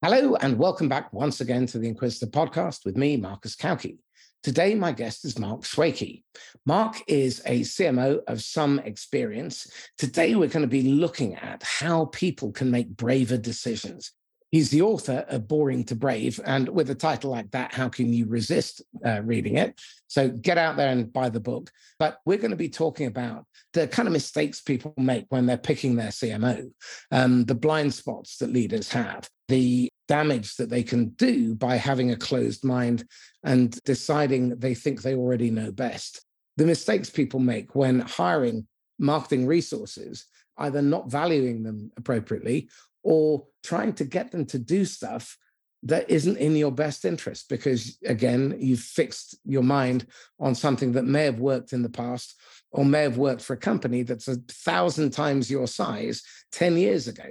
Hello and welcome back once again to the Inquisitor podcast with me, Marcus Cauchi. Today, my guest is Mark Swakey. Mark is a CMO of some experience. Today, we're going to be looking at how people can make braver decisions. He's the author of Boring to Brave, and with a title like that, how can you resist reading it? So get out there and buy the book. But we're going to be talking about the kind of mistakes people make when they're picking their CMO, the blind spots that leaders have, the damage that they can do by having a closed mind and deciding they think they already know best, the mistakes people make when hiring marketing resources, either not valuing them appropriately or trying to get them to do stuff that isn't in your best interest because, again, you've fixed your mind on something that may have worked in the past or may have worked for a company that's 1,000 times your size 10 years ago.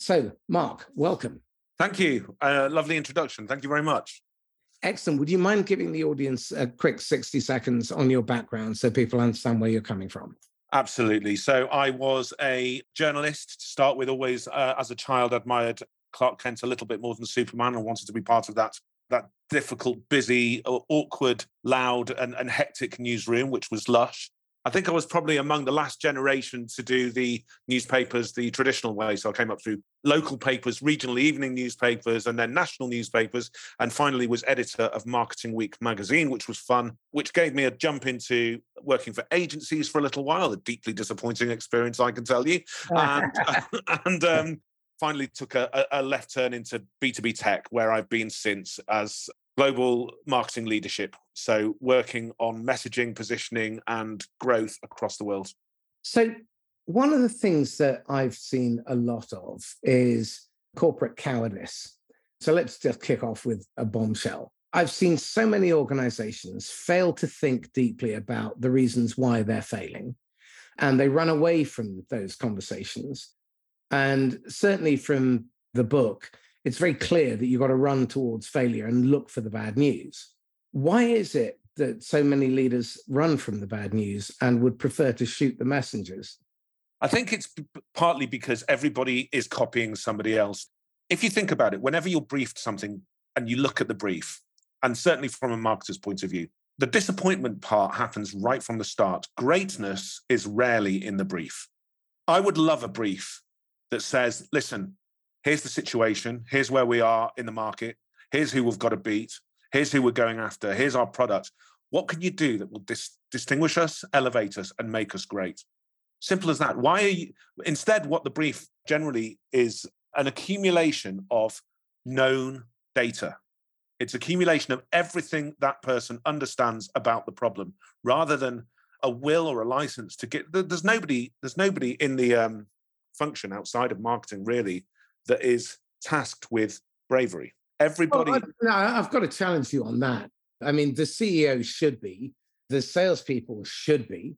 So, Mark, welcome. Thank you. Lovely introduction. Thank you very much. Excellent. Would you mind giving the audience a quick 60 seconds on your background so people understand where you're coming from? Absolutely. So I was a journalist to start with, always as a child admired Clark Kent a little bit more than Superman and wanted to be part of that difficult, busy, awkward, loud and hectic newsroom, which was lush. I think I was probably among the last generation to do the newspapers the traditional way. So I came up through local papers, regional evening newspapers, and then national newspapers, and finally was editor of Marketing Week magazine, which was fun, which gave me a jump into working for agencies for a little while, a deeply disappointing experience, I can tell you. And finally took a left turn into B2B tech, where I've been since as global marketing leadership, so working on messaging, positioning, and growth across the world. So one of the things that I've seen a lot of is corporate cowardice. So let's just kick off with a bombshell. I've seen so many organizations fail to think deeply about the reasons why they're failing, and they run away from those conversations. And certainly from the book, it's very clear that you've got to run towards failure and look for the bad news. Why is it that so many leaders run from the bad news and would prefer to shoot the messengers? I think it's partly because everybody is copying somebody else. If you think about it, whenever you're briefed something and you look at the brief, and certainly from a marketer's point of view, the disappointment part happens right from the start. Greatness is rarely in the brief. I would love a brief that says, listen, here's the situation. Here's where we are in the market. Here's who we've got to beat. Here's who we're going after. Here's our product. What can you do that will distinguish us, elevate us, and make us great? Simple as that. Instead, what the brief generally is an accumulation of known data. It's accumulation of everything that person understands about the problem, rather than a will or a license to get. There's nobody in the function outside of marketing really that is tasked with bravery. Everybody... I've got to challenge you on that. I mean, the CEO should be, the salespeople should be.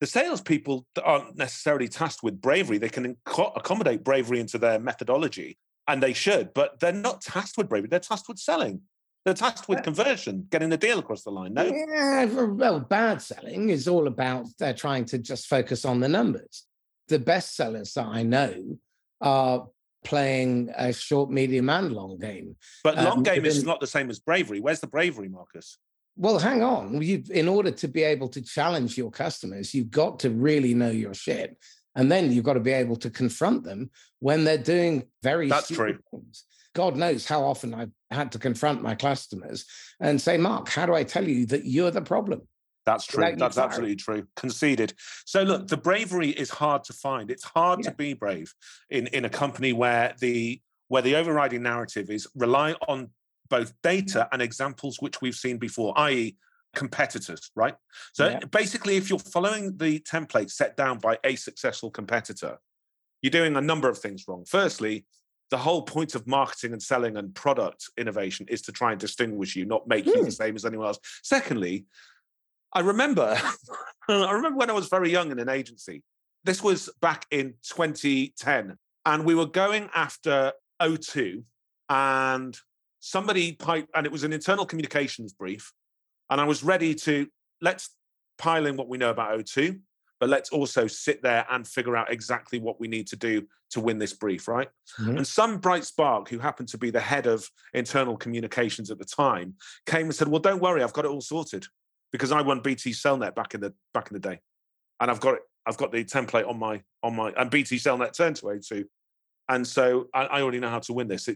The salespeople aren't necessarily tasked with bravery. They can accommodate bravery into their methodology, and they should, but they're not tasked with bravery. They're tasked with selling. They're tasked with conversion, getting the deal across the line, no? Yeah, well, bad selling is all about they're trying to just focus on the numbers. The best sellers that I know are playing a short, medium, and long game. But long game is not the same as bravery. Where's the bravery, Marcus? Well, hang on. In order to be able to challenge your customers, you've got to really know your shit. And then you've got to be able to confront them when they're doing very stupid things. God knows how often I've had to confront my customers and say, Mark, how do I tell you that you're the problem? That's true. That's absolutely true. Conceded. So look, the bravery is hard to find. It's hard to be brave in a company where the overriding narrative is rely on both data and examples which we've seen before, i.e. competitors, right? So basically, if you're following the template set down by a successful competitor, you're doing a number of things wrong. Firstly, the whole point of marketing and selling and product innovation is to try and distinguish you, not make you the same as anyone else. Secondly, I remember when I was very young in an agency. This was back in 2010, and we were going after O2, and somebody piped, and it was an internal communications brief, and I was ready to, let's pile in what we know about O2. but let's also sit there and figure out exactly what we need to do to win this brief, right? Mm-hmm. And some bright spark who happened to be the head of internal communications at the time came and said, well, don't worry, I've got it all sorted because I won BT Cellnet back in the day. And I've got the template on my, and BT Cellnet turned to O2. And so I already know how to win this. I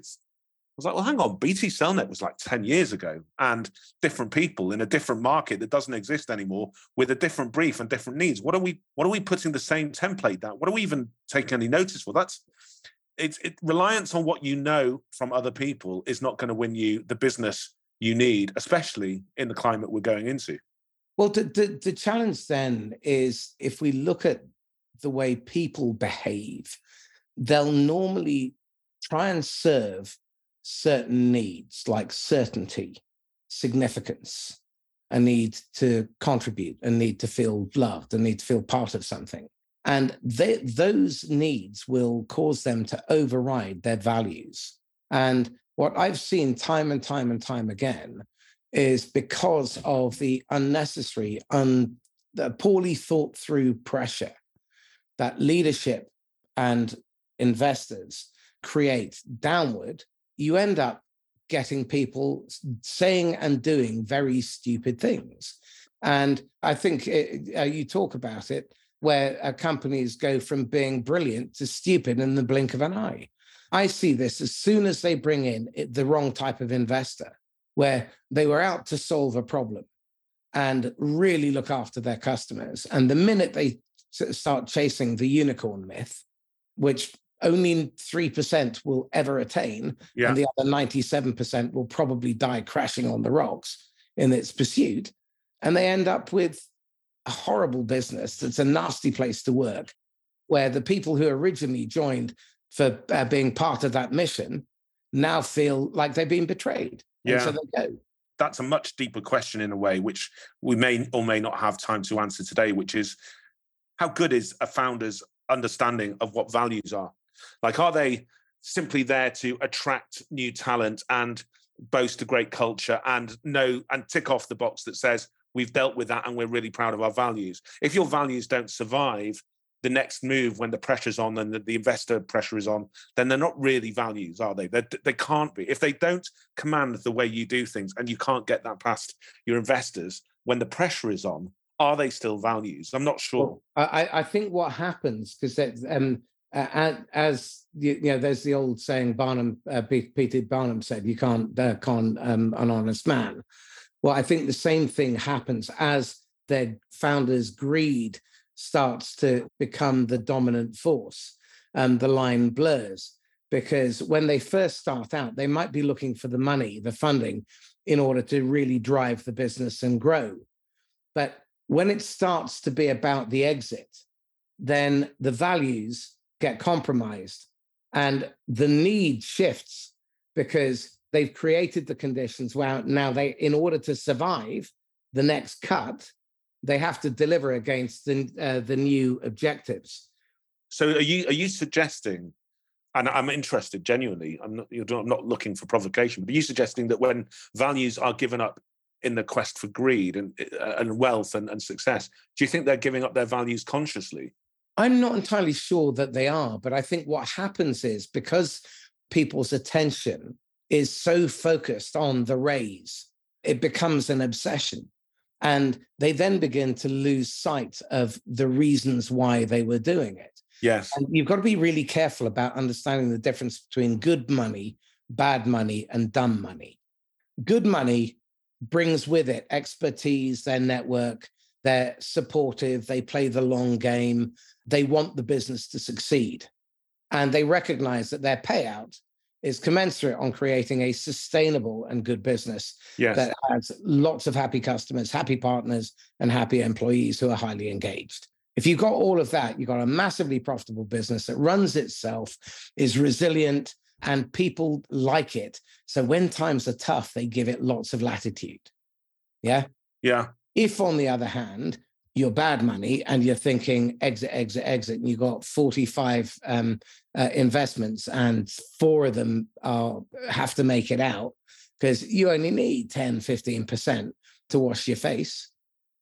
was like, well, hang on, BT Cellnet was like 10 years ago and different people in a different market that doesn't exist anymore with a different brief and different needs. What are we putting the same template down? What are we even taking any notice for? It's reliance on what you know from other people is not going to win you the business you need, especially in the climate we're going into. Well, the challenge then is if we look at the way people behave, they'll normally try and serve certain needs like certainty, significance, a need to contribute, a need to feel loved, a need to feel part of something. And those needs will cause them to override their values. And what I've seen time and time and time again is because of the unnecessary, poorly thought through pressure that leadership and investors create downward, you end up getting people saying and doing very stupid things. And I think you talk about it, where companies go from being brilliant to stupid in the blink of an eye. I see this as soon as they bring in the wrong type of investor, where they were out to solve a problem and really look after their customers. And the minute they start chasing the unicorn myth, which only 3% will ever attain, and the other 97% will probably die crashing on the rocks in its pursuit. And they end up with a horrible business that's a nasty place to work, where the people who originally joined for being part of that mission now feel like they've been betrayed. Yeah. And so they go. That's a much deeper question in a way, which we may or may not have time to answer today, which is how good is a founder's understanding of what values are? Like, are they simply there to attract new talent and boast a great culture and know and tick off the box that says we've dealt with that and we're really proud of our values? If your values don't survive the next move when the pressure's on and the investor pressure is on, then they're not really values, are they? They can't be. If they don't command the way you do things and you can't get that past your investors when the pressure is on, are they still values? I'm not sure. Well, I think what happens, because as you know, there's the old saying Barnum, P.T. Barnum said, "You can't con an honest man." Well, I think the same thing happens as their founders' greed starts to become the dominant force, and the line blurs, because when they first start out, they might be looking for the money, the funding, in order to really drive the business and grow. But when it starts to be about the exit, then the values get compromised and the need shifts, because they've created the conditions where now they, in order to survive the next cut, they have to deliver against the new objectives. So are you suggesting, and I'm interested genuinely, I'm not looking for provocation, but are you suggesting that when values are given up in the quest for greed and wealth and success, do you think they're giving up their values consciously? I'm not entirely sure that they are, but I think what happens is because people's attention is so focused on the raise, it becomes an obsession. And they then begin to lose sight of the reasons why they were doing it. Yes. And you've got to be really careful about understanding the difference between good money, bad money, and dumb money. Good money brings with it expertise, their network, they're supportive, they play the long game, they want the business to succeed. And they recognize that their payout is commensurate on creating a sustainable and good business that has lots of happy customers, happy partners, and happy employees who are highly engaged. If you've got all of that, you've got a massively profitable business that runs itself, is resilient, and people like it. So when times are tough, they give it lots of latitude. Yeah? Yeah. If, on the other hand, you're bad money and you're thinking exit, exit, exit, and you've got 45 investments and 4 of them have to make it out because you only need 10, 15% to wash your face.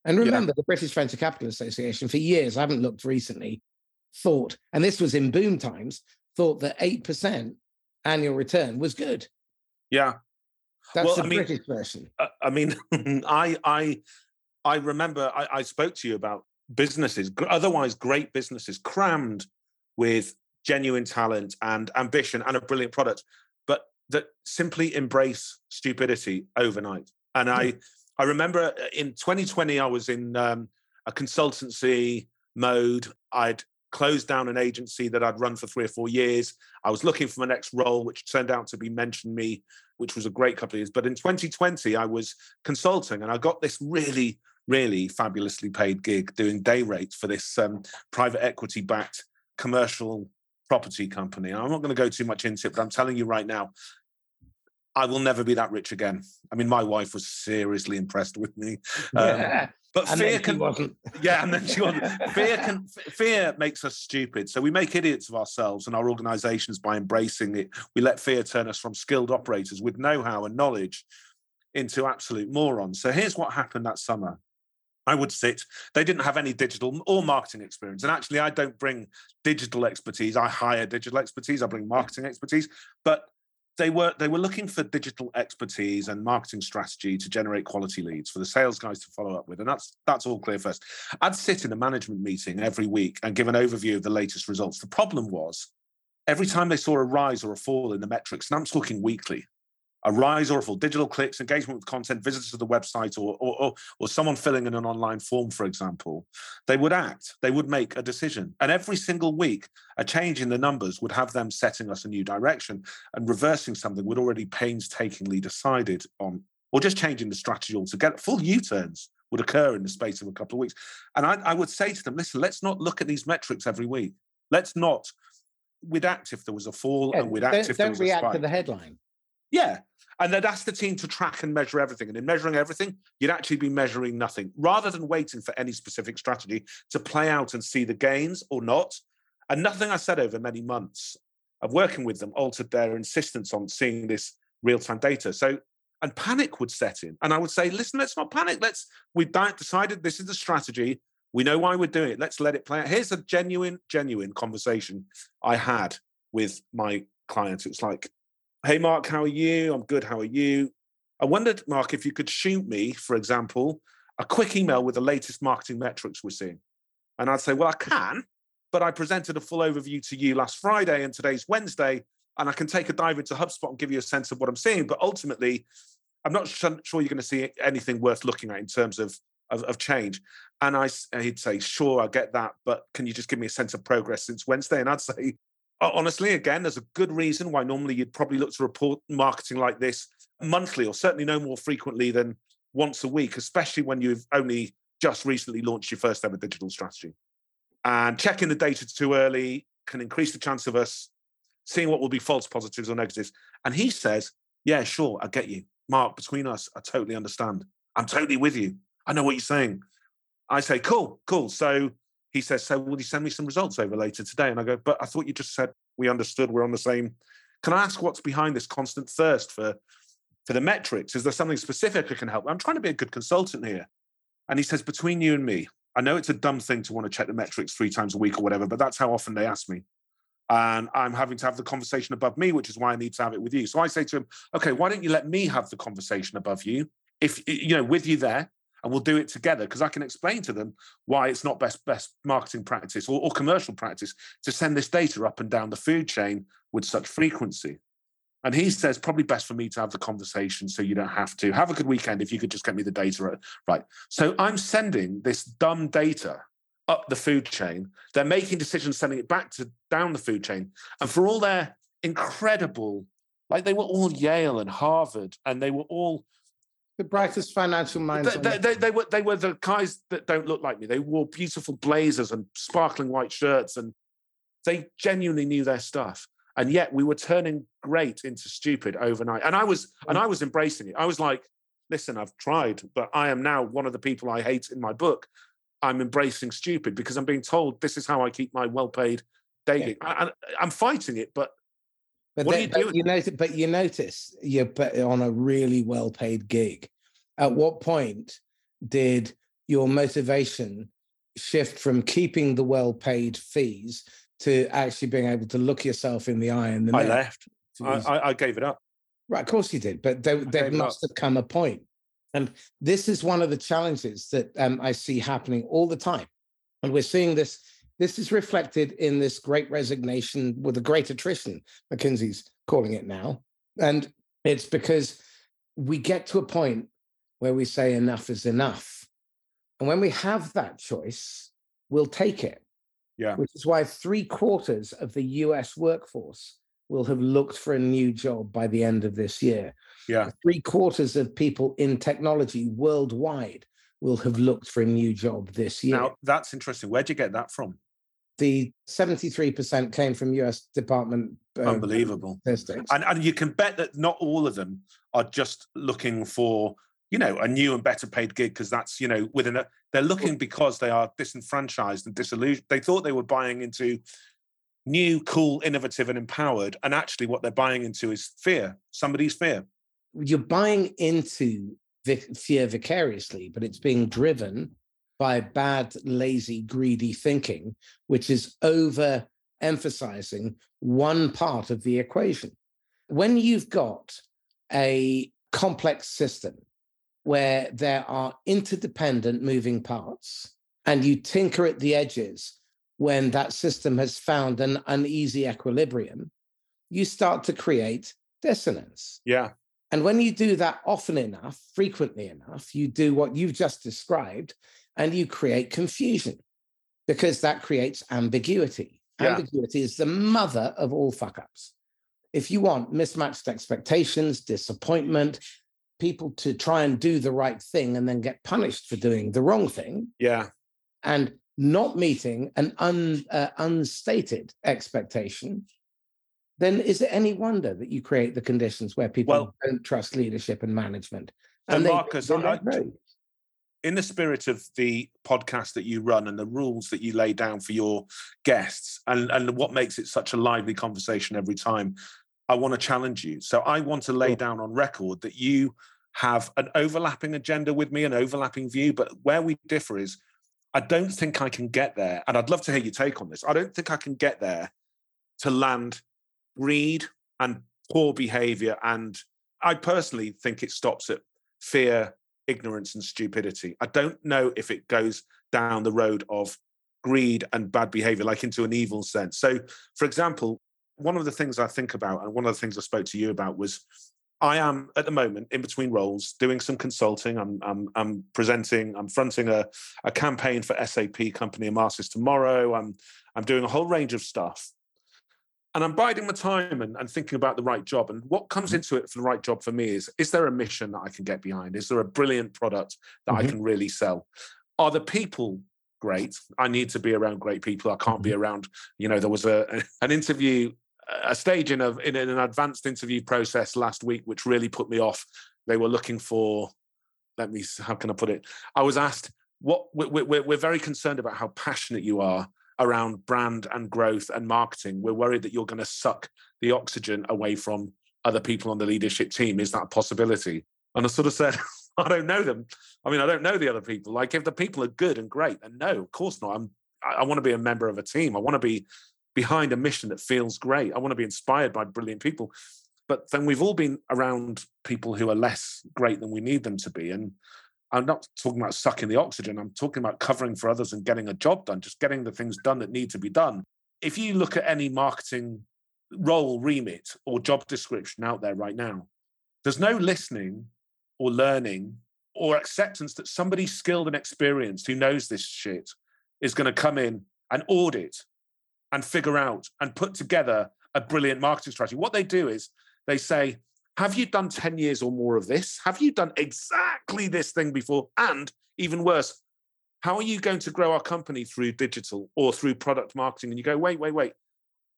And remember, the British Venture Capital Association, for years, I haven't looked recently, thought, and this was in boom times, thought that 8% annual return was good. Yeah. That's British version. I mean, I remember I spoke to you about businesses, otherwise great businesses, crammed with genuine talent and ambition and a brilliant product, but that simply embrace stupidity overnight. And I remember in 2020, I was in a consultancy mode. I'd closed down an agency that I'd run for 3 or 4 years. I was looking for my next role, which turned out to be Mention Me, which was a great couple of years. But in 2020, I was consulting and I got this really, really fabulously paid gig doing day rates for this private equity-backed commercial property company. I'm not going to go too much into it, but I'm telling you right now, I will never be that rich again. I mean, my wife was seriously impressed with me. But fear makes us stupid. So we make idiots of ourselves and our organizations by embracing it. We let fear turn us from skilled operators with know-how and knowledge into absolute morons. So here's what happened that summer. I would sit. They didn't have any digital or marketing experience. And actually, I don't bring digital expertise. I hire digital expertise. I bring marketing expertise. But they were looking for digital expertise and marketing strategy to generate quality leads for the sales guys to follow up with. And that's all clear first. I'd sit in a management meeting every week and give an overview of the latest results. The problem was every time they saw a rise or a fall in the metrics, and I'm talking weekly, a rise or a fall, digital clicks, engagement with content, visitors to the website, or someone filling in an online form, for example, they would act, they would make a decision. And every single week, a change in the numbers would have them setting us a new direction and reversing something we'd already painstakingly decided on, or just changing the strategy altogether. Full U-turns would occur in the space of a couple of weeks. And I would say to them, listen, let's not look at these metrics every week. Let's not, we'd act if there was a fall and we'd act if there was a spike. Don't react to the headline. Yeah. And they'd ask the team to track and measure everything. And in measuring everything, you'd actually be measuring nothing rather than waiting for any specific strategy to play out and see the gains or not. And nothing I said over many months of working with them altered their insistence on seeing this real-time data. So, and panic would set in. And I would say, listen, let's not panic. We've decided this is the strategy. We know why we're doing it. Let's let it play out. Here's a genuine conversation I had with my clients. It's like, hey, Mark, how are you? I'm good. How are you? I wondered, Mark, if you could shoot me, for example, a quick email with the latest marketing metrics we're seeing. And I'd say, well, I can, but I presented a full overview to you last Friday and today's Wednesday, and I can take a dive into HubSpot and give you a sense of what I'm seeing. But ultimately, I'm not sure you're going to see anything worth looking at in terms of change. And he'd say, sure, I get that, but can you just give me a sense of progress since Wednesday? And I'd say, honestly, again, there's a good reason why normally you'd probably look to report marketing like this monthly or certainly no more frequently than once a week, especially when you've only just recently launched your first ever digital strategy. And checking the data too early can increase the chance of us seeing what will be false positives or negatives. And he says, yeah, sure, I get you. Mark, between us, I totally understand. I'm totally with you. I know what you're saying. I say, cool. So he says, so will you send me some results over later today? And I go, but I thought you just said we understood, we're on the same. Can I ask what's behind this constant thirst for the metrics? Is there something specific that can help? I'm trying to be a good consultant here. And he says, between you and me, I know it's a dumb thing to want to check the metrics 3 times a week or whatever, but that's how often they ask me. And I'm having to have the conversation above me, which is why I need to have it with you. So I say to him, okay, why don't you let me have the conversation above you, if you know, with you there? And we'll do it together because I can explain to them why it's not best marketing practice or commercial practice to send this data up and down the food chain with such frequency. And he says, probably best for me to have the conversation so you don't have to. Have a good weekend if you could just get me the data. Right. So I'm sending this dumb data up the food chain. They're making decisions, sending it back to down the food chain. And for all their incredible, like they were all Yale and Harvard and they were all the brightest financial minds. They were the guys that don't look like me. They wore beautiful blazers and sparkling white shirts, and they genuinely knew their stuff. And yet we were turning great into stupid overnight. And I was embracing it. I was like, listen, I've tried, but I am now one of the people I hate in my book. I'm embracing stupid because I'm being told this is how I keep my well-paid day gig. I'm fighting it, But you notice you're on a really well-paid gig. At what point did your motivation shift from keeping the well-paid fees to actually being able to look yourself in the eye? And I left. I gave it up. Right, of course you did. But there must have come a point. And this is one of the challenges that I see happening all the time. And we're seeing this. This is reflected in this great resignation with a great attrition, McKinsey's calling it now. And it's because we get to a point where we say enough is enough. And when we have that choice, we'll take it. Yeah. Which is why 3/4 of the US workforce will have looked for a new job by the end of this year. Yeah. 3/4 of people in technology worldwide will have looked for a new job this year. Now, that's interesting. Where'd you get that from? The 73% came from U.S. Department. Unbelievable. And you can bet that not all of them are just looking for, a new and better paid gig, because that's, they're looking because they are disenfranchised and disillusioned. They thought they were buying into new, cool, innovative and empowered. And actually what they're buying into is fear, somebody's fear. You're buying into fear vicariously, but it's being driven by bad, lazy, greedy thinking, which is overemphasizing one part of the equation. When you've got a complex system where there are interdependent moving parts and you tinker at the edges when that system has found an uneasy equilibrium, you start to create dissonance. Yeah. And when you do that often enough, frequently enough, you do what you've just described and you create confusion, because that creates ambiguity. Yeah. Ambiguity is the mother of all fuck-ups. If you want mismatched expectations, disappointment, people to try and do the right thing and then get punished for doing the wrong thing. Yeah. And not meeting an unstated expectation, then is it any wonder that you create the conditions where people don't trust leadership and management? And Marcus, in the spirit of the podcast that you run and the rules that you lay down for your guests and what makes it such a lively conversation every time, I want to challenge you. So I want to lay down on record that you have an overlapping agenda with me, an overlapping view, but where we differ is I don't think I can get there. And I'd love to hear your take on this. I don't think I can get there to land greed and poor behavior. And I personally think it stops at fear, ignorance, and stupidity. I don't know if it goes down the road of greed and bad behavior, like into an evil sense. So, for example, one of the things I think about and one of the things I spoke to you about was I am at the moment in between roles doing some consulting. I'm presenting, I'm fronting a campaign for SAP company Amassis tomorrow. I'm doing a whole range of stuff. And I'm biding my time and thinking about the right job. And what comes into it for the right job for me is there a mission that I can get behind? Is there a brilliant product that I can really sell? Are the people great? I need to be around great people. I can't be around, there was an interview, a stage in an advanced interview process last week, which really put me off. They were looking for, how can I put it? I was asked, we're very concerned about how passionate you are around brand and growth and marketing. We're worried that you're going to suck the oxygen away from other people on the leadership team. Is that a possibility? And I sort of said, I don't know them. I mean, I don't know the other people. Like, if the people are good and great, then no, of course not. I want to be a member of a team. I want to be behind a mission that feels great. I want to be inspired by brilliant people. But then we've all been around people who are less great than we need them to be. And I'm not talking about sucking the oxygen. I'm talking about covering for others and getting a job done, just getting the things done that need to be done. If you look at any marketing role remit or job description out there right now, there's no listening or learning or acceptance that somebody skilled and experienced who knows this shit is going to come in and audit and figure out and put together a brilliant marketing strategy. What they do is they say, have you done 10 years or more of this? Have you done exactly this thing before? And even worse, how are you going to grow our company through digital or through product marketing? And you go, wait.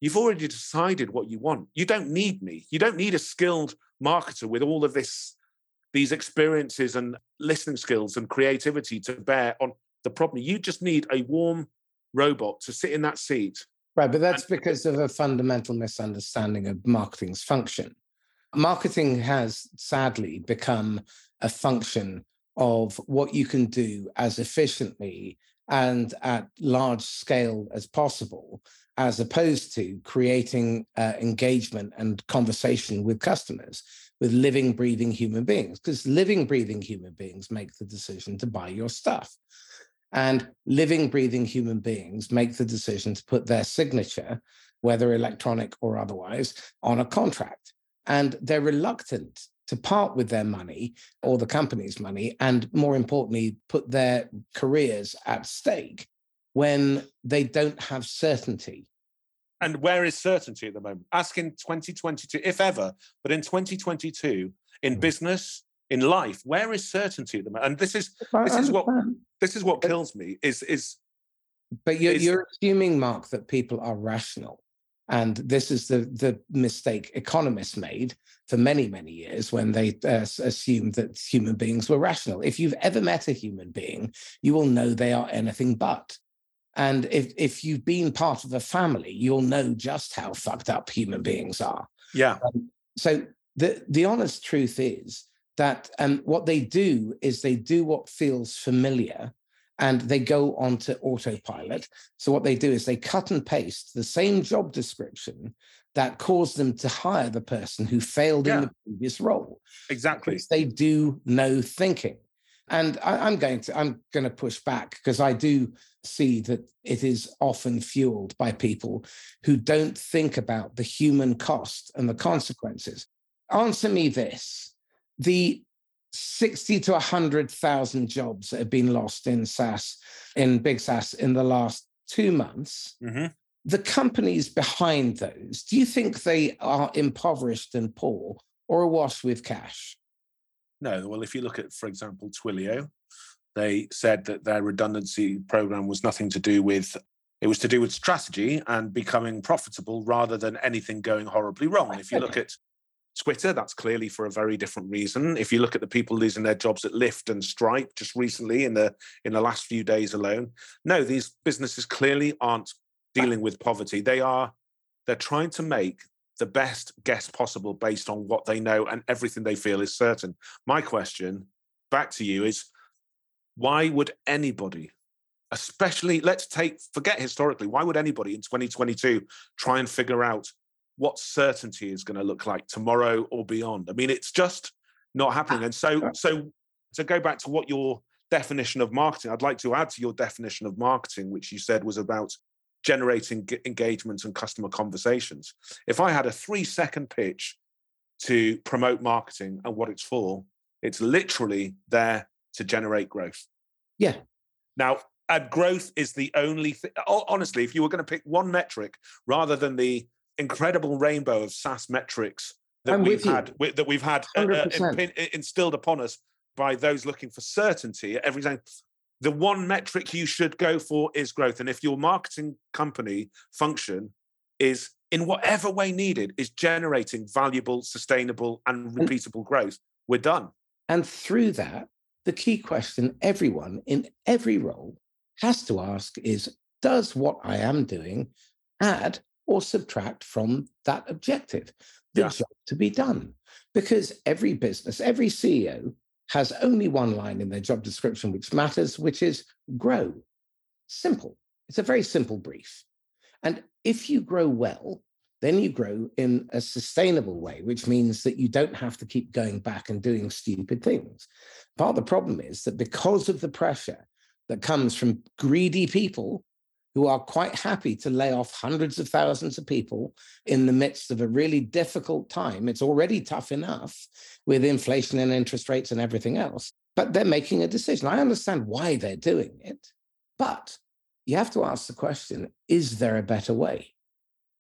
You've already decided what you want. You don't need me. You don't need a skilled marketer with all of these experiences and listening skills and creativity to bear on the problem. You just need a warm robot to sit in that seat. Right, but that's because of a fundamental misunderstanding of marketing's function. Marketing has sadly become a function of what you can do as efficiently and at large scale as possible, as opposed to creating engagement and conversation with customers, with living, breathing human beings, because living, breathing human beings make the decision to buy your stuff. And living, breathing human beings make the decision to put their signature, whether electronic or otherwise, on a contract. And they're reluctant to part with their money or the company's money, and more importantly, put their careers at stake when they don't have certainty. And where is certainty at the moment? Ask in 2022, if ever, but in 2022, in business, in life, where is certainty at the moment? And this is what kills me. But you're assuming, Mark, that people are rational. And this is the mistake economists made for many, many years when they assumed that human beings were rational. If you've ever met a human being, you will know they are anything but. And if you've been part of a family, you'll know just how fucked up human beings are. Yeah. So the honest truth is that what they do is they do what feels familiar, and they go on to autopilot. So what they do is they cut and paste the same job description that caused them to hire the person who failed in the previous role. Exactly. Because they do no thinking. And I'm going to push back, because I do see that it is often fueled by people who don't think about the human cost and the consequences. Answer me this. The 60 to 100,000 jobs that have been lost in SaaS, in big SaaS, in the last 2 months. Mm-hmm. The companies behind those, do you think they are impoverished and poor or awash with cash? No. Well, if you look at, for example, Twilio, they said that their redundancy program was nothing to do with, it was to do with strategy and becoming profitable rather than anything going horribly wrong. If you look at Twitter, that's clearly for a very different reason. If you look at the people losing their jobs at Lyft and Stripe just recently in the last few days alone, no, these businesses clearly aren't dealing with poverty. They're trying to make the best guess possible based on what they know and everything they feel is certain. My question back to you is, why would anybody, especially, forget historically, why would anybody in 2022 try and figure out what certainty is going to look like tomorrow or beyond? I mean, it's just not happening. And so go back to what your definition of marketing, I'd like to add to your definition of marketing, which you said was about generating engagement and customer conversations. If I had a 3-second pitch to promote marketing and what it's for, it's literally there to generate growth. Yeah. Now, growth is the only thing. Honestly, if you were going to pick one metric rather than the incredible rainbow of SaaS metrics that we've had instilled upon us by those looking for certainty at every time, the one metric you should go for is growth. And if your marketing company function is, in whatever way needed, is generating valuable, sustainable, and repeatable growth, we're done. And through that, the key question everyone in every role has to ask is, does what I am doing add or subtract from that objective, the job to be done? Because every business, every CEO has only one line in their job description which matters, which is grow. Simple. It's a very simple brief. And if you grow well, then you grow in a sustainable way, which means that you don't have to keep going back and doing stupid things. Part of the problem is that because of the pressure that comes from greedy people who are quite happy to lay off hundreds of thousands of people in the midst of a really difficult time. It's already tough enough with inflation and interest rates and everything else, but they're making a decision. I understand why they're doing it, but you have to ask the question, is there a better way?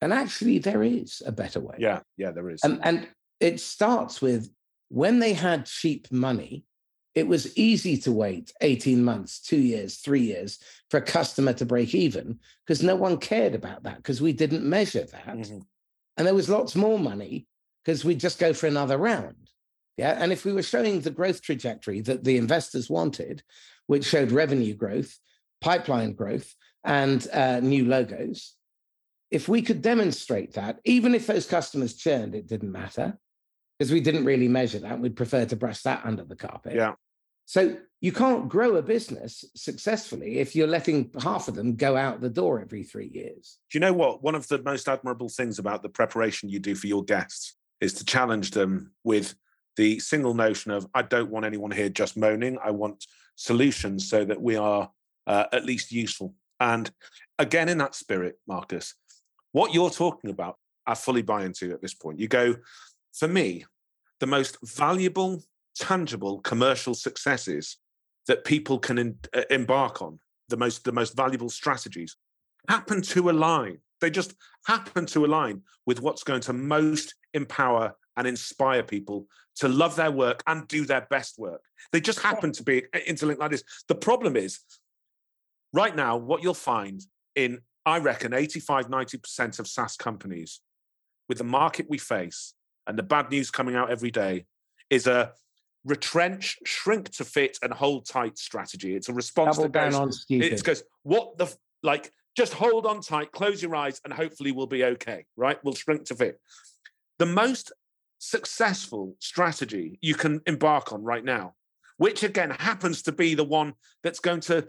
And actually, there is a better way. Yeah, there is. And it starts with, when they had cheap money, it was easy to wait 18 months, 2 years, 3 years for a customer to break even, because no one cared about that, because we didn't measure that. Mm-hmm. And there was lots more money because we'd just go for another round. Yeah. And if we were showing the growth trajectory that the investors wanted, which showed revenue growth, pipeline growth, and new logos, if we could demonstrate that, even if those customers churned, it didn't matter, because we didn't really measure that. We'd prefer to brush that under the carpet. Yeah. So you can't grow a business successfully if you're letting half of them go out the door every 3 years. Do you know what? One of the most admirable things about the preparation you do for your guests is to challenge them with the single notion of, I don't want anyone here just moaning. I want solutions so that we are at least useful. And again, in that spirit, Marcus, what you're talking about, I fully buy into at this point. You go, for me, the most valuable, tangible commercial successes that people can embark on, the most valuable strategies, happen to align. They just happen to align with what's going to most empower and inspire people to love their work and do their best work. They just happen to be interlinked like this. The problem is, right now, what you'll find in, I reckon, 85, 90% of SaaS companies, with the market we face and the bad news coming out every day, is a retrench, shrink to fit, and hold tight strategy. It's a response that goes, on stupid. It goes, what the, like, just hold on tight, close your eyes, and hopefully we'll be okay, right? We'll shrink to fit. The most successful strategy you can embark on right now, which again happens to be the one that's going to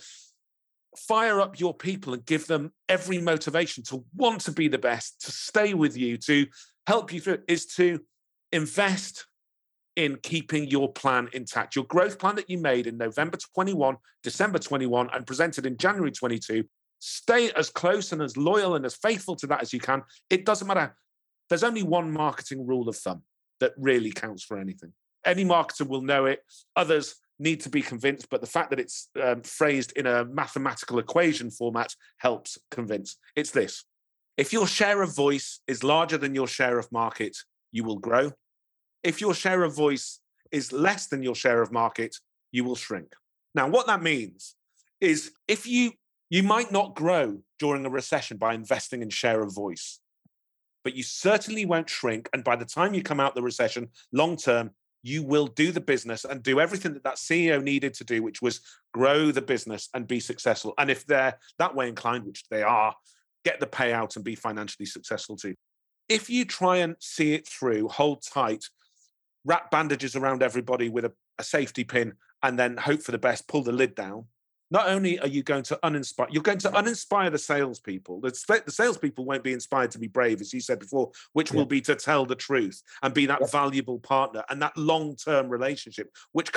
fire up your people and give them every motivation to want to be the best, to stay with you, to help you through, is to invest in keeping your plan intact. Your growth plan that you made in November 21, December 21, and presented in January 22, stay as close and as loyal and as faithful to that as you can. It doesn't matter. There's only one marketing rule of thumb that really counts for anything. Any marketer will know it. Others need to be convinced, but the fact that it's phrased in a mathematical equation format helps convince. It's this. If your share of voice is larger than your share of market, you will grow. If your share of voice is less than your share of market, you will shrink. Now, what that means is if you might not grow during a recession by investing in share of voice, but you certainly won't shrink. And by the time you come out the recession, long-term, you will do the business and do everything that CEO needed to do, which was grow the business and be successful. And if they're that way inclined, which they are, get the payout and be financially successful too. If you try and see it through, hold tight, wrap bandages around everybody with a safety pin, and then hope for the best, pull the lid down, not only are you going to uninspire, you're going to uninspire the salespeople. The salespeople won't be inspired to be brave, as you said before, which will be to tell the truth and be that valuable partner and that long-term relationship, which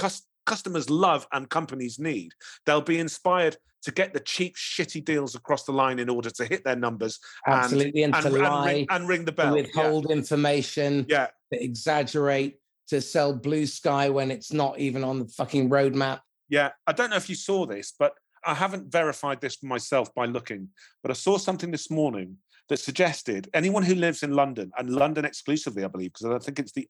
customers love and companies need. They'll be inspired to get the cheap, shitty deals across the line in order to hit their numbers. Absolutely, and to lie. And ring the bell. To withhold information. Yeah. To exaggerate, to sell blue sky when it's not even on the fucking roadmap. Yeah, I don't know if you saw this, but I haven't verified this for myself by looking, but I saw something this morning that suggested anyone who lives in London, and London exclusively, I believe, because I think it's the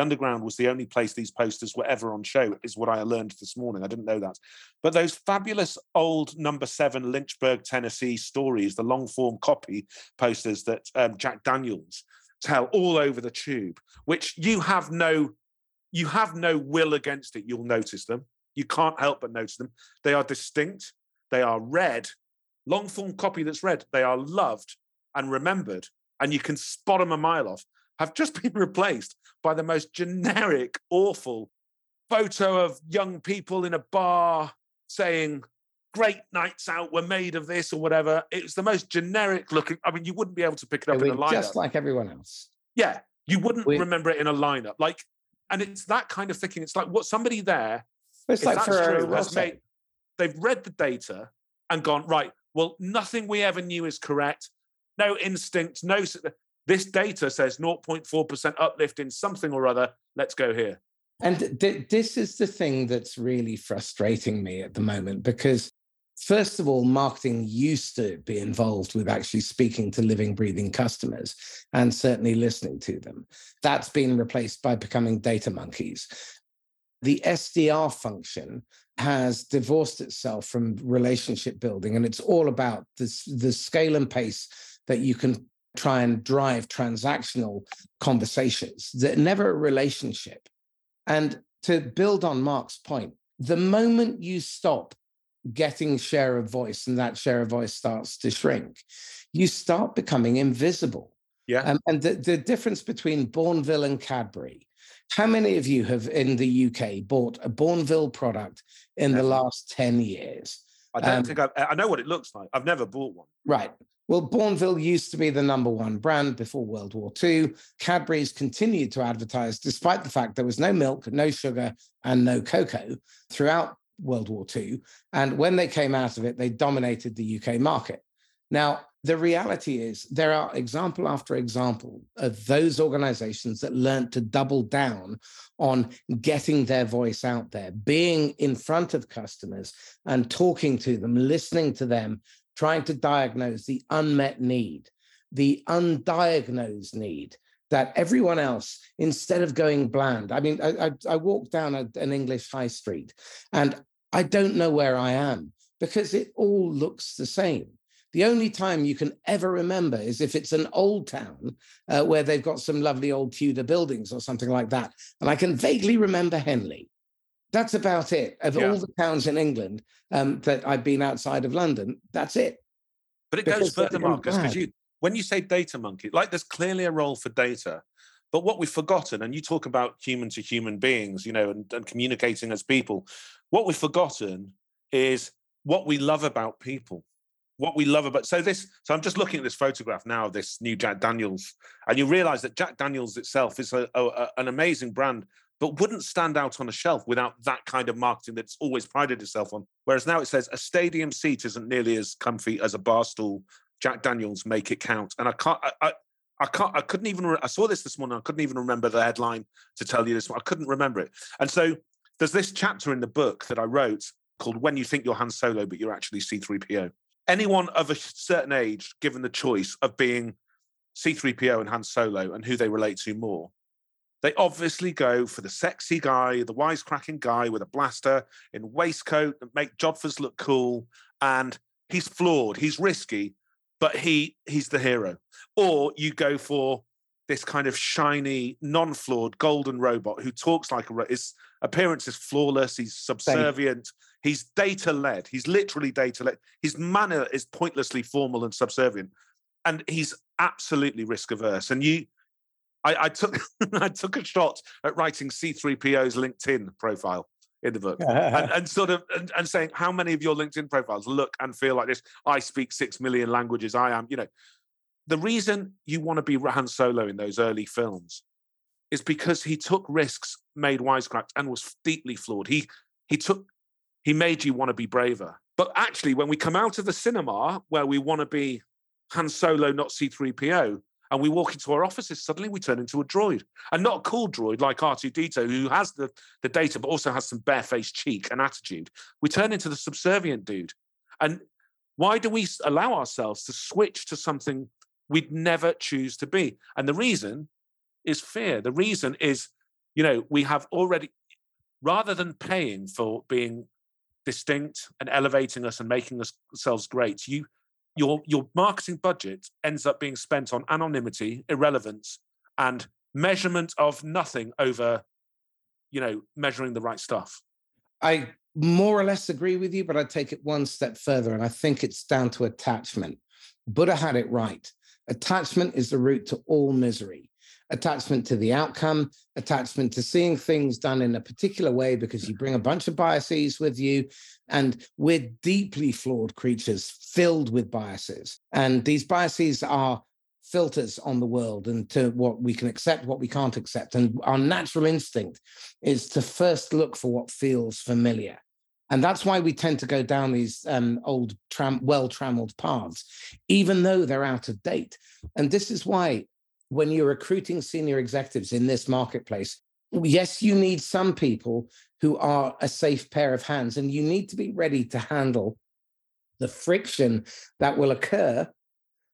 Underground was the only place these posters were ever on show, is what I learned this morning. I didn't know that. But those fabulous old No. 7 Lynchburg, Tennessee stories, the long-form copy posters that Jack Daniels tell all over the tube, which you have no will against it. You'll notice them. You can't help but notice them. They are distinct. They are read. Long-form copy that's read. They are loved and remembered, and you can spot them a mile off, have just been replaced by the most generic, awful photo of young people in a bar saying, great nights out were made of this or whatever. It's the most generic looking. I mean, you wouldn't be able to pick it up in a lineup. Just like everyone else. Yeah. You wouldn't remember it in a lineup. Like, and it's that kind of thinking. It's like what somebody there. It's like true, they've read the data and gone, right, well, nothing we ever knew is correct. No instinct, no. This data says 0.4% uplift in something or other. Let's go here. And this is the thing that's really frustrating me at the moment, because first of all, marketing used to be involved with actually speaking to living, breathing customers and certainly listening to them. That's been replaced by becoming data monkeys. The SDR function has divorced itself from relationship building, and it's all about the scale and pace that you can try and drive transactional conversations that never a relationship. And to build on Mark's point, the moment you stop getting share of voice and that share of voice starts to shrink, you start becoming invisible. Yeah. And the difference between Bournville and Cadbury How many of you have in the UK bought a Bournville product in the last 10 years? I don't think I know what it looks like. I've never bought one. Right. Well, Bournville used to be the number one brand before World War II. Cadbury's continued to advertise, despite the fact there was no milk, no sugar, and no cocoa throughout World War II. And when they came out of it, they dominated the UK market. Now, the reality is there are example after example of those organizations that learned to double down on getting their voice out there, being in front of customers and talking to them, listening to them, trying to diagnose the unmet need, the undiagnosed need that everyone else, instead of going bland. I mean, I walk down an English high street and I don't know where I am because it all looks the same. The only time you can ever remember is if it's an old town where they've got some lovely old Tudor buildings or something like that. And I can vaguely remember Henley. That's about it. Of all the towns in England that I've been outside of London, that's it. But it goes further, Marcus, because when you say data monkey, like there's clearly a role for data, but what we've forgotten, and you talk about human to human beings, you know, and communicating as people, what we've forgotten is what we love about people. What we love about so I'm just looking at this photograph now of this new Jack Daniels, and you realise that Jack Daniels itself is an amazing brand, but wouldn't stand out on a shelf without that kind of marketing that's always prided itself on. Whereas now it says a stadium seat isn't nearly as comfy as a bar stool. Jack Daniels, make it count. And I saw this morning. I couldn't even remember the headline to tell you this. I couldn't remember it. And so there's this chapter in the book that I wrote called "When You Think You're Han Solo, but You're Actually C-3PO." Anyone of a certain age given the choice of being C-3PO and Han Solo and who they relate to more, they obviously go for the sexy guy, the wisecracking guy with a blaster in waistcoat that make jodhpurs look cool. And he's flawed, he's risky, but he's the hero. Or you go for this kind of shiny, non-flawed golden robot who talks like his appearance is flawless, he's subservient. He's data-led. He's literally data-led. His manner is pointlessly formal and subservient, and he's absolutely risk-averse. And I took a shot at writing C-3PO's LinkedIn profile in the book, and saying how many of your LinkedIn profiles look and feel like this. I speak 6 million languages. I am, you know, the reason you want to be Han Solo in those early films is because he took risks, made wisecracks, and was deeply flawed. He made you want to be braver. But actually, when we come out of the cinema where we want to be Han Solo, not C-3PO, and we walk into our offices, suddenly we turn into a droid. And not a cool droid like R2D2, who has the data, but also has some barefaced cheek and attitude. We turn into the subservient dude. And why do we allow ourselves to switch to something we'd never choose to be? And the reason is fear. The reason is, you know, we have already, rather than paying for being distinct and elevating us and making ourselves great, your marketing budget ends up being spent on anonymity, irrelevance, and measurement of nothing over, you know, measuring the right stuff. I more or less agree with you, but I take it one step further, and I think it's down to attachment. Buddha had it right. Attachment is the root to all misery. Attachment to the outcome, attachment to seeing things done in a particular way because you bring a bunch of biases with you. And we're deeply flawed creatures filled with biases. And these biases are filters on the world and to what we can accept, what we can't accept. And our natural instinct is to first look for what feels familiar. And that's why we tend to go down these old, well-trammeled paths, even though they're out of date. And this is why when you're recruiting senior executives in this marketplace, yes, you need some people who are a safe pair of hands, and you need to be ready to handle the friction that will occur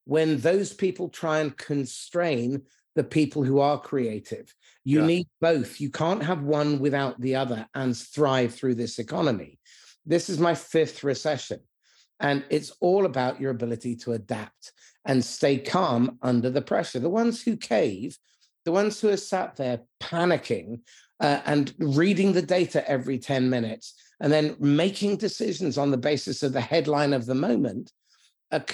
when those people try and constrain the people who are creative. You need both. You can't have one without the other and thrive through this economy. This is my 5th recession. And it's all about your ability to adapt and stay calm under the pressure. The ones who cave, the ones who are sat there panicking and reading the data every 10 minutes and then making decisions on the basis of the headline of the moment are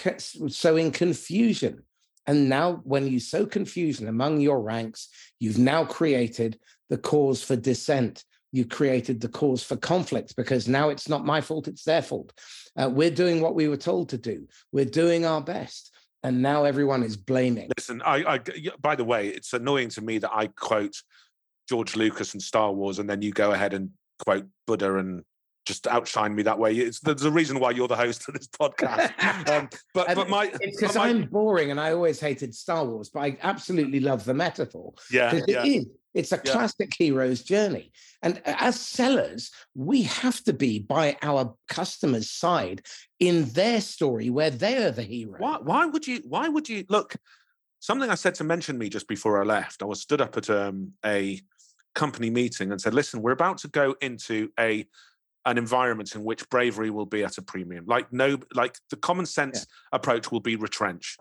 sowing confusion. And now when you sow confusion among your ranks, you've now created the cause for dissent. You created the cause for conflict, because now it's not my fault, it's their fault. We're doing what we were told to do. We're doing our best. And now everyone is blaming. Listen, I by the way, it's annoying to me that I quote George Lucas and Star Wars, and then you go ahead and quote Buddha and just outshine me that way. There's a reason why you're the host of this podcast. It's because I'm boring, and I always hated Star Wars, but I absolutely love the metaphor. It's a classic hero's journey. And as sellers, we have to be by our customers' side in their story where they're the hero. Why would you look, something I said to Mention Me just before I left, I was stood up at a company meeting and said, listen, we're about to go into an environment in which bravery will be at a premium. Like the common sense approach will be retrench.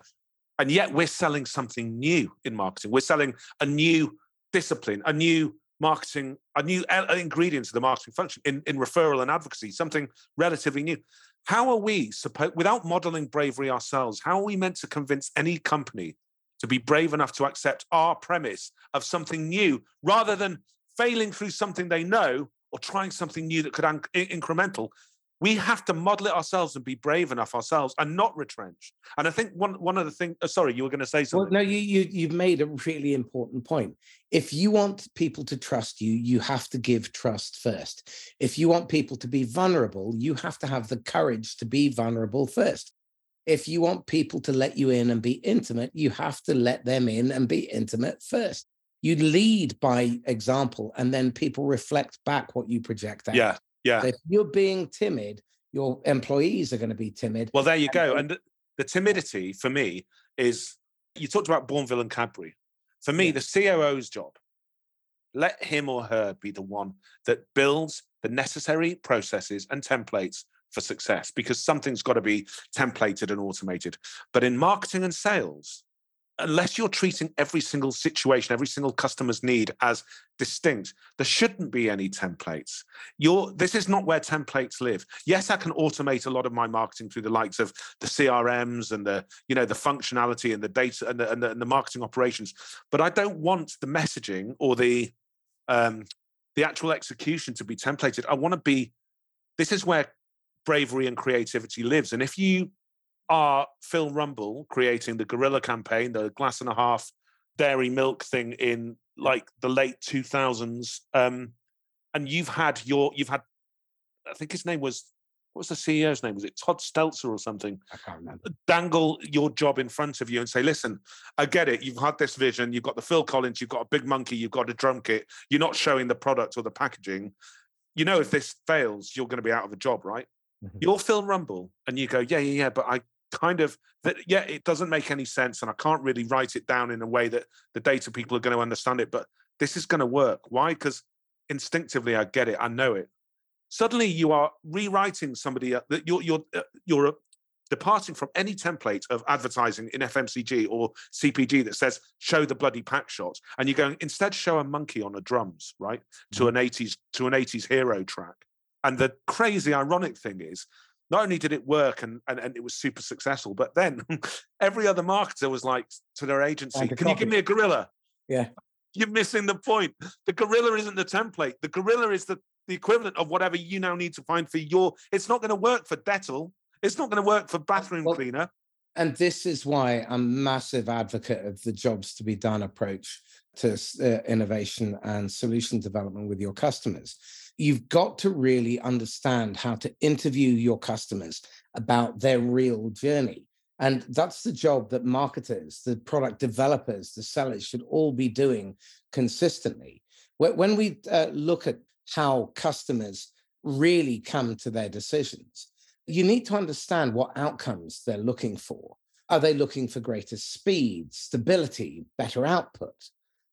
And yet we're selling something new in marketing. We're selling a new discipline, a new marketing, a new ingredient to the marketing function in referral and advocacy, something relatively new. How are we supposed, without modeling bravery ourselves, how are we meant to convince any company to be brave enough to accept our premise of something new rather than failing through something they know or trying something new that could incremental? We have to model it ourselves and be brave enough ourselves and not retrench. And I think one of the things, sorry, you were going to say something. Well, no, you've made a really important point. If you want people to trust you, you have to give trust first. If you want people to be vulnerable, you have to have the courage to be vulnerable first. If you want people to let you in and be intimate, you have to let them in and be intimate first. You lead by example, and then people reflect back what you project out. Yeah. So if you're being timid, your employees are going to be timid. Well, there you go. And the timidity for me is, you talked about Bournville and Cadbury. For me, the COO's job, let him or her be the one that builds the necessary processes and templates for success, because something's got to be templated and automated. But in marketing and sales, unless you're treating every single situation, every single customer's need as distinct, there shouldn't be any templates. This is not where templates live. Yes, I can automate a lot of my marketing through the likes of the CRMs and the functionality and the data and the marketing operations, but I don't want the messaging or the actual execution to be templated. I want to be. This is where bravery and creativity lives, and if you are Phil Rumble creating the Gorilla campaign, the 1.5 glass dairy milk thing in like the late 2000s, and you've had, I think his name was, what was the CEO's name? Was it Todd Stelzer or something? I can't remember. Dangle your job in front of you and say, listen, I get it. You've had this vision. You've got the Phil Collins. You've got a big monkey. You've got a drum kit. You're not showing the product or the packaging. You know, if this fails, you're going to be out of a job, right? Mm-hmm. You're Phil Rumble, and you go, yeah, but I kind of, it doesn't make any sense, and I can't really write it down in a way that the data people are going to understand it, but this is going to work. Why? Because instinctively I get it. I know it. Suddenly you are rewriting somebody that you're departing from any template of advertising in FMCG or CPG that says, show the bloody pack shot. And you're going, instead, show a monkey on the drums, right? Mm-hmm. To an 80s hero track. And the crazy ironic thing is, not only did it work and it was super successful, but then every other marketer was like to their agency, can you give me a gorilla? Yeah. You're missing the point. The gorilla isn't the template. The gorilla is the equivalent of whatever you now need to find for your, it's not going to work for Dettol. It's not going to work for bathroom cleaner. And this is why I'm a massive advocate of the jobs to be done approach to innovation and solution development with your customers. You've got to really understand how to interview your customers about their real journey. And that's the job that marketers, the product developers, the sellers should all be doing consistently. When we look at how customers really come to their decisions, you need to understand what outcomes they're looking for. Are they looking for greater speed, stability, better output?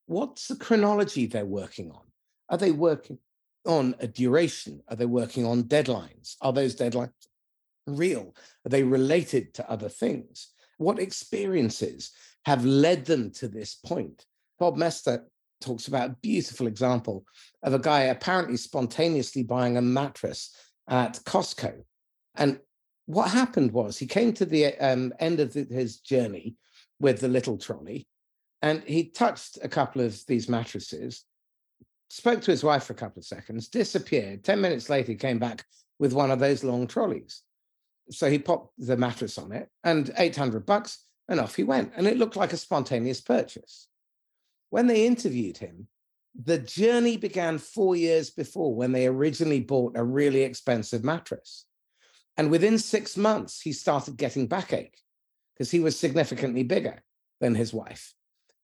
What's the chronology they're working on? Are they working on a duration? Are they working on deadlines? Are those deadlines real? Are they related to other things? What experiences have led them to this point? Bob Mester talks about a beautiful example of a guy apparently spontaneously buying a mattress at Costco. And what happened was he came to the end of his journey with the little trolley, and he touched a couple of these mattresses, spoke to his wife for a couple of seconds, disappeared. 10 minutes later, he came back with one of those long trolleys. So he popped the mattress on it and $800, and off he went. And it looked like a spontaneous purchase. When they interviewed him, the journey began 4 years before, when they originally bought a really expensive mattress. And within 6 months, he started getting backache because he was significantly bigger than his wife.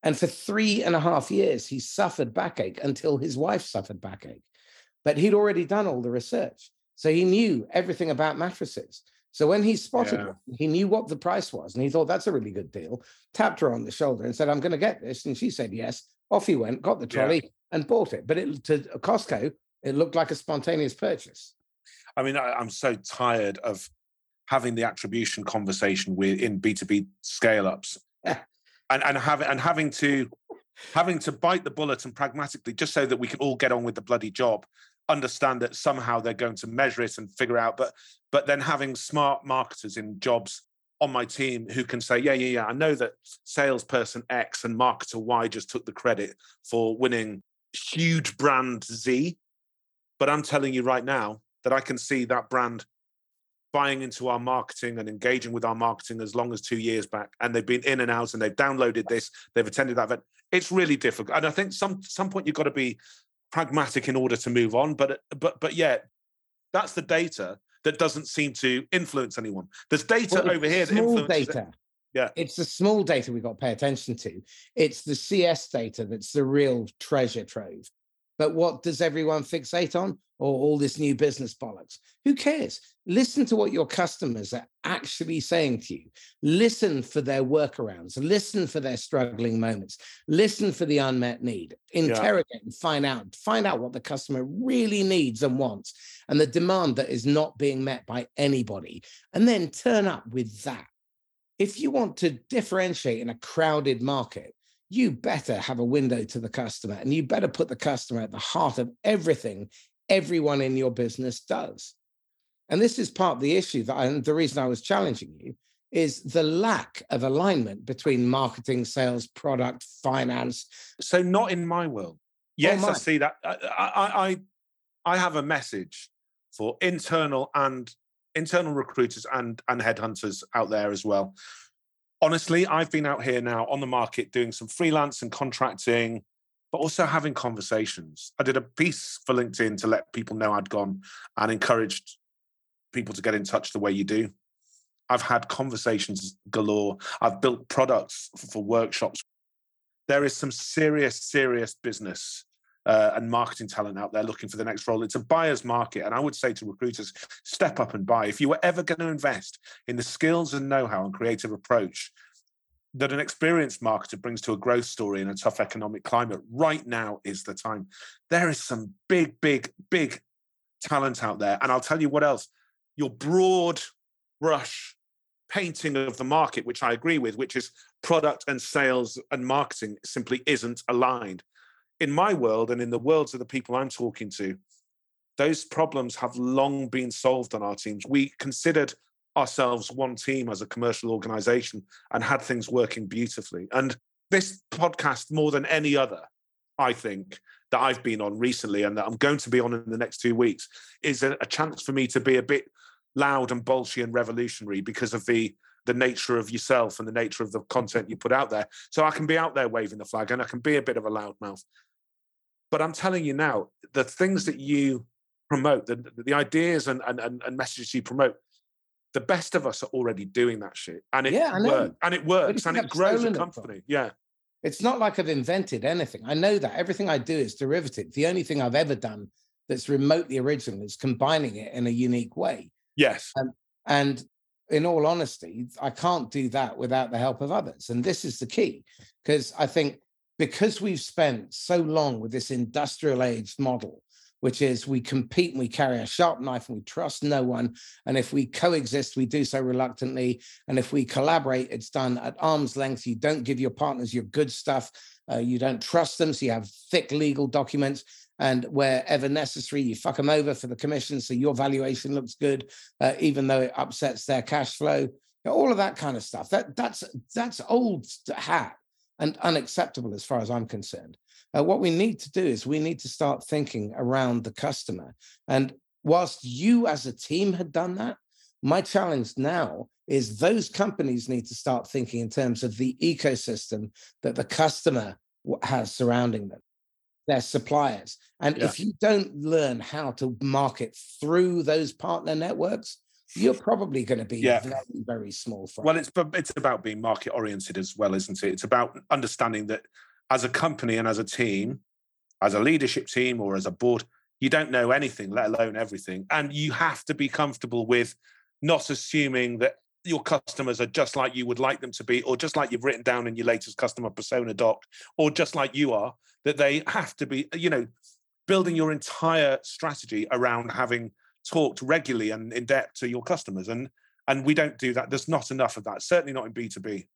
And for 3.5 years, he suffered backache until his wife suffered backache. But he'd already done all the research. So he knew everything about mattresses. So when he spotted one, he knew what the price was. And he thought, that's a really good deal. Tapped her on the shoulder and said, I'm going to get this. And she said, yes. Off he went, got the trolley and bought it. But to Costco, it looked like a spontaneous purchase. I mean, I'm so tired of having the attribution conversation in B2B scale-ups and having to bite the bullet and pragmatically, just so that we can all get on with the bloody job, understand that somehow they're going to measure it and figure out, but then having smart marketers in jobs on my team who can say, I know that salesperson X and marketer Y just took the credit for winning huge brand Z, but I'm telling you right now that I can see that brand buying into our marketing and engaging with our marketing as long as 2 years back. And they've been in and out and they've downloaded this, they've attended that event. It's really difficult. And I think some point you've got to be pragmatic in order to move on. But that's the data that doesn't seem to influence anyone. There's data over here that influences data. Yeah. It's the small data we've got to pay attention to. It's the CS data that's the real treasure trove. But what does everyone fixate on? Or all this new business bollocks? Who cares? Listen to what your customers are actually saying to you. Listen for their workarounds. Listen for their struggling moments. Listen for the unmet need. Interrogate and find out what the customer really needs and wants, and the demand that is not being met by anybody. And then turn up with that. If you want to differentiate in a crowded market, you better have a window to the customer, and you better put the customer at the heart of everything everyone in your business does. And this is part of the issue and the reason I was challenging you is the lack of alignment between marketing, sales, product, finance. So not in my world. Yes, I see that. I have a message for internal recruiters and headhunters out there as well. Honestly, I've been out here now on the market doing some freelance and contracting, but also having conversations. I did a piece for LinkedIn to let people know I'd gone and encouraged people to get in touch the way you do. I've had conversations galore. I've built products for workshops. There is some serious, serious business and marketing talent out there looking for the next role. It's a buyer's market. And I would say to recruiters, step up and buy. If you were ever going to invest in the skills and know-how and creative approach that an experienced marketer brings to a growth story in a tough economic climate, right now is the time. There is some big, big, big talent out there. And I'll tell you what else, your broad brush painting of the market, which I agree with, which is product and sales and marketing, simply isn't aligned. In my world and in the worlds of the people I'm talking to, those problems have long been solved on our teams. We considered ourselves one team as a commercial organization and had things working beautifully. And this podcast, more than any other, I think, that I've been on recently and that I'm going to be on in the next 2 weeks, is a chance for me to be a bit loud and bolshy and revolutionary because of the nature of yourself and the nature of the content you put out there. So I can be out there waving the flag and I can be a bit of a loudmouth. But I'm telling you now, the things that you promote, the ideas and messages you promote, the best of us are already doing that shit. And it works and it grows a company. Yeah. It's not like I've invented anything. I know that everything I do is derivative. The only thing I've ever done that's remotely original is combining it in a unique way. Yes. And in all honesty, I can't do that without the help of others. And this is the key, because I think because we've spent so long with this industrial age model, which is we compete and we carry a sharp knife and we trust no one. And if we coexist, we do so reluctantly. And if we collaborate, it's done at arm's length. You don't give your partners your good stuff. You don't trust them. So you have thick legal documents. And wherever necessary, you fuck them over for the commission. So your valuation looks good, even though it upsets their cash flow. All of that kind of stuff. That's old hat and unacceptable as far as I'm concerned. What we need to do is we need to start thinking around the customer. And whilst you as a team had done that, my challenge now is those companies need to start thinking in terms of the ecosystem that the customer has surrounding them, their suppliers. And if you don't learn how to market through those partner networks, you're probably going to be very, very small. Well, it's about being market oriented as well, isn't it? It's about understanding that as a company and as a team, as a leadership team or as a board, you don't know anything, let alone everything. And you have to be comfortable with not assuming that your customers are just like you would like them to be, or just like you've written down in your latest customer persona doc, or just like you are, that they have to be, you know, building your entire strategy around having talked regularly and in depth to your customers. And we don't do that. There's not enough of that, certainly not in B2B.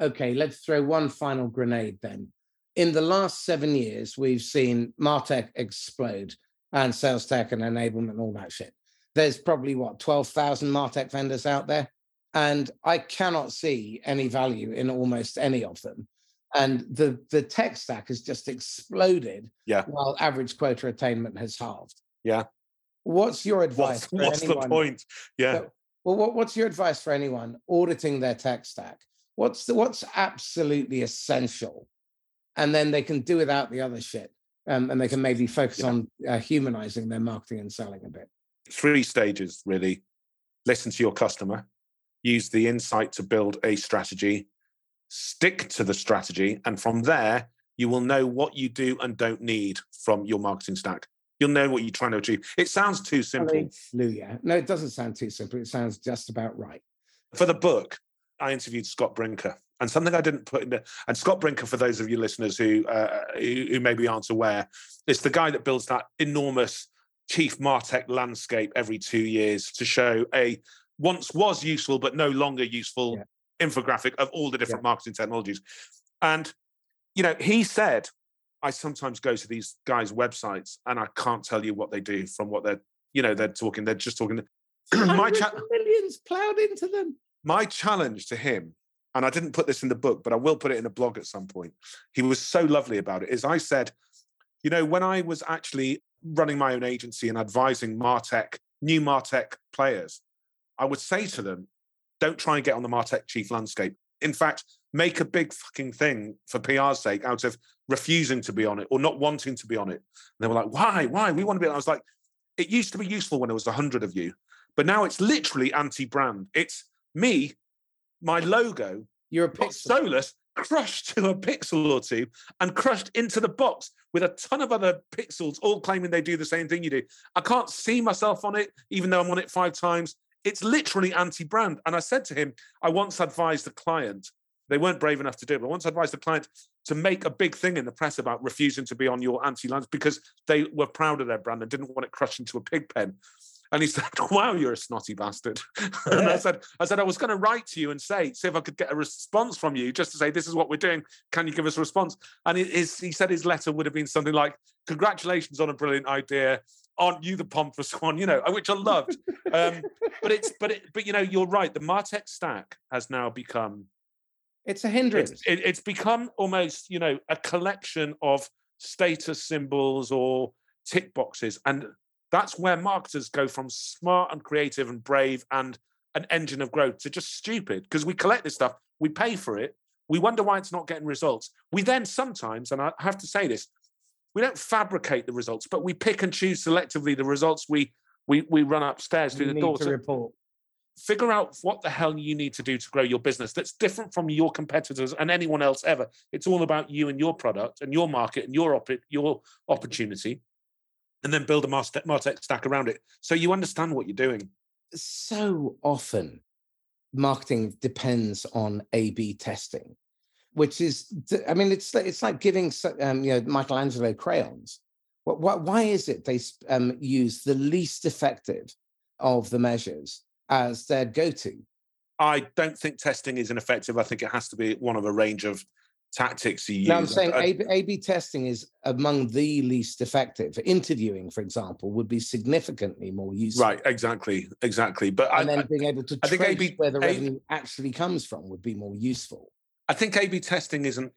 Okay, let's throw one final grenade then. In the last 7 years, we've seen MarTech explode and sales tech and enablement and all that shit. There's probably, 12,000 MarTech vendors out there? And I cannot see any value in almost any of them. And the tech stack has just exploded while average quota attainment has halved. Yeah. What's your advice for anyone? What's the point? Yeah. What's your advice for anyone auditing their tech stack? What's absolutely essential? And then they can do without the other shit. And they can maybe focus on humanizing their marketing and selling a bit. 3 stages, really. Listen to your customer. Use the insight to build a strategy, stick to the strategy, and from there, you will know what you do and don't need from your marketing stack. You'll know what you're trying to achieve. It sounds too simple. Hallelujah. No, it doesn't sound too simple. It sounds just about right. For the book, I interviewed Scott Brinker, and something I didn't put in there, and Scott Brinker, for those of you listeners who maybe aren't aware, is the guy that builds that enormous chief MarTech landscape every 2 years to show a once was useful, but no longer useful infographic of all the different marketing technologies. And, you know, he said, I sometimes go to these guys' websites and I can't tell you what they do from what they're, you know, they're talking. They're just talking. Millions plowed into them. My challenge to him, and I didn't put this in the book, but I will put it in a blog at some point. He was so lovely about it, is I said, you know, when I was actually running my own agency and advising MarTech, new MarTech players, I would say to them, don't try and get on the MarTech chief landscape. In fact, make a big fucking thing for PR's sake out of refusing to be on it or not wanting to be on it. And they were like, why? We want to be on it. I was like, it used to be useful when there was 100 of you, but now it's literally anti-brand. It's me, my logo, you're a pixel. Solus, crushed to a pixel or two and crushed into the box with a ton of other pixels, all claiming they do the same thing you do. I can't see myself on it, even though I'm on it 5 times. It's literally anti-brand. And I said to him, I once advised a client, they weren't brave enough to do it, but I once advised a client to make a big thing in the press about refusing to be on your anti-lands because they were proud of their brand and didn't want it crushed into a pig pen. And he said, wow, you're a snotty bastard. Yeah. And I said, I was going to write to you and see if I could get a response from you just to say, this is what we're doing. Can you give us a response? And he said his letter would have been something like, congratulations on a brilliant idea. Aren't you the pompous one? You know, which I loved. But you know, you're right. The MarTech stack has now become... It's a hindrance. It's become almost, you know, a collection of status symbols or tick boxes. And that's where marketers go from smart and creative and brave and an engine of growth to just stupid. Because we collect this stuff, we pay for it, we wonder why it's not getting results. We then sometimes, and I have to say this, we don't fabricate the results, but we pick and choose selectively the results we run upstairs through the door. To figure out what the hell you need to do to grow your business that's different from your competitors and anyone else ever. It's all about you and your product and your market and your opportunity, and then build a MarTech stack around it so you understand what you're doing. So often, marketing depends on A/B testing. Which is, I mean, it's like giving Michelangelo crayons. Why is it they use the least effective of the measures as their go-to? I don't think testing is ineffective. I think it has to be one of a range of tactics you use. No, I'm saying A/B testing is among the least effective. Interviewing, for example, would be significantly more useful. Right, exactly. But being able to trace where the revenue actually comes from would be more useful. I think A/B testing isn't.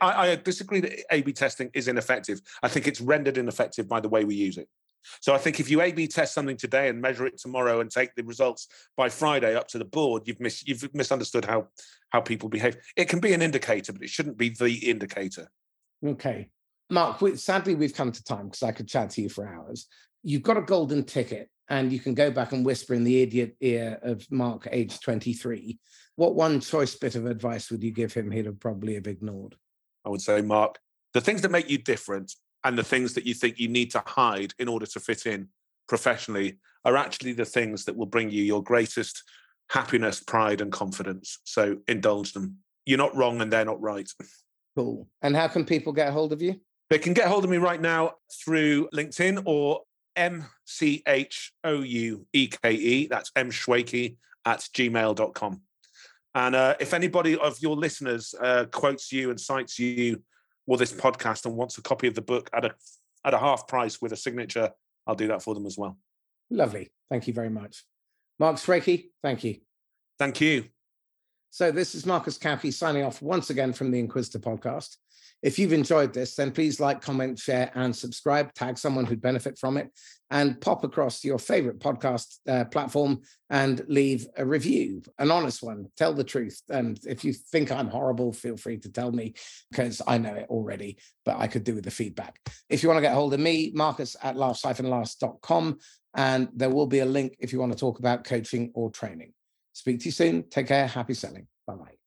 I disagree that A/B testing is ineffective. I think it's rendered ineffective by the way we use it. So I think if you A/B test something today and measure it tomorrow and take the results by Friday up to the board, you've misunderstood how people behave. It can be an indicator, but it shouldn't be the indicator. Okay, Mark. Sadly, we've come to time because I could chat to you for hours. You've got a golden ticket, and you can go back and whisper in the idiot ear of Mark, age 23. What one choice bit of advice would you give him he'd have probably have ignored? I would say, Mark, the things that make you different and the things that you think you need to hide in order to fit in professionally are actually the things that will bring you your greatest happiness, pride, and confidence. So indulge them. You're not wrong and they're not right. Cool. And how can people get hold of you? They can get hold of me right now through LinkedIn or mchoueke, that's mshoueke@gmail.com. And if anybody of your listeners quotes you and cites you or this podcast and wants a copy of the book at a half price with a signature, I'll do that for them as well. Lovely. Thank you very much. Mark Swakey, thank you. Thank you. So this is Marcus Cauchi signing off once again from the Inquisitor podcast. If you've enjoyed this, then please like, comment, share, and subscribe. Tag someone who'd benefit from it, and pop across to your favorite podcast platform and leave a review, an honest one. Tell the truth. And if you think I'm horrible, feel free to tell me because I know it already, but I could do with the feedback. If you want to get hold of me, marcus@last-last.com, and there will be a link if you want to talk about coaching or training. Speak to you soon. Take care. Happy selling. Bye-bye.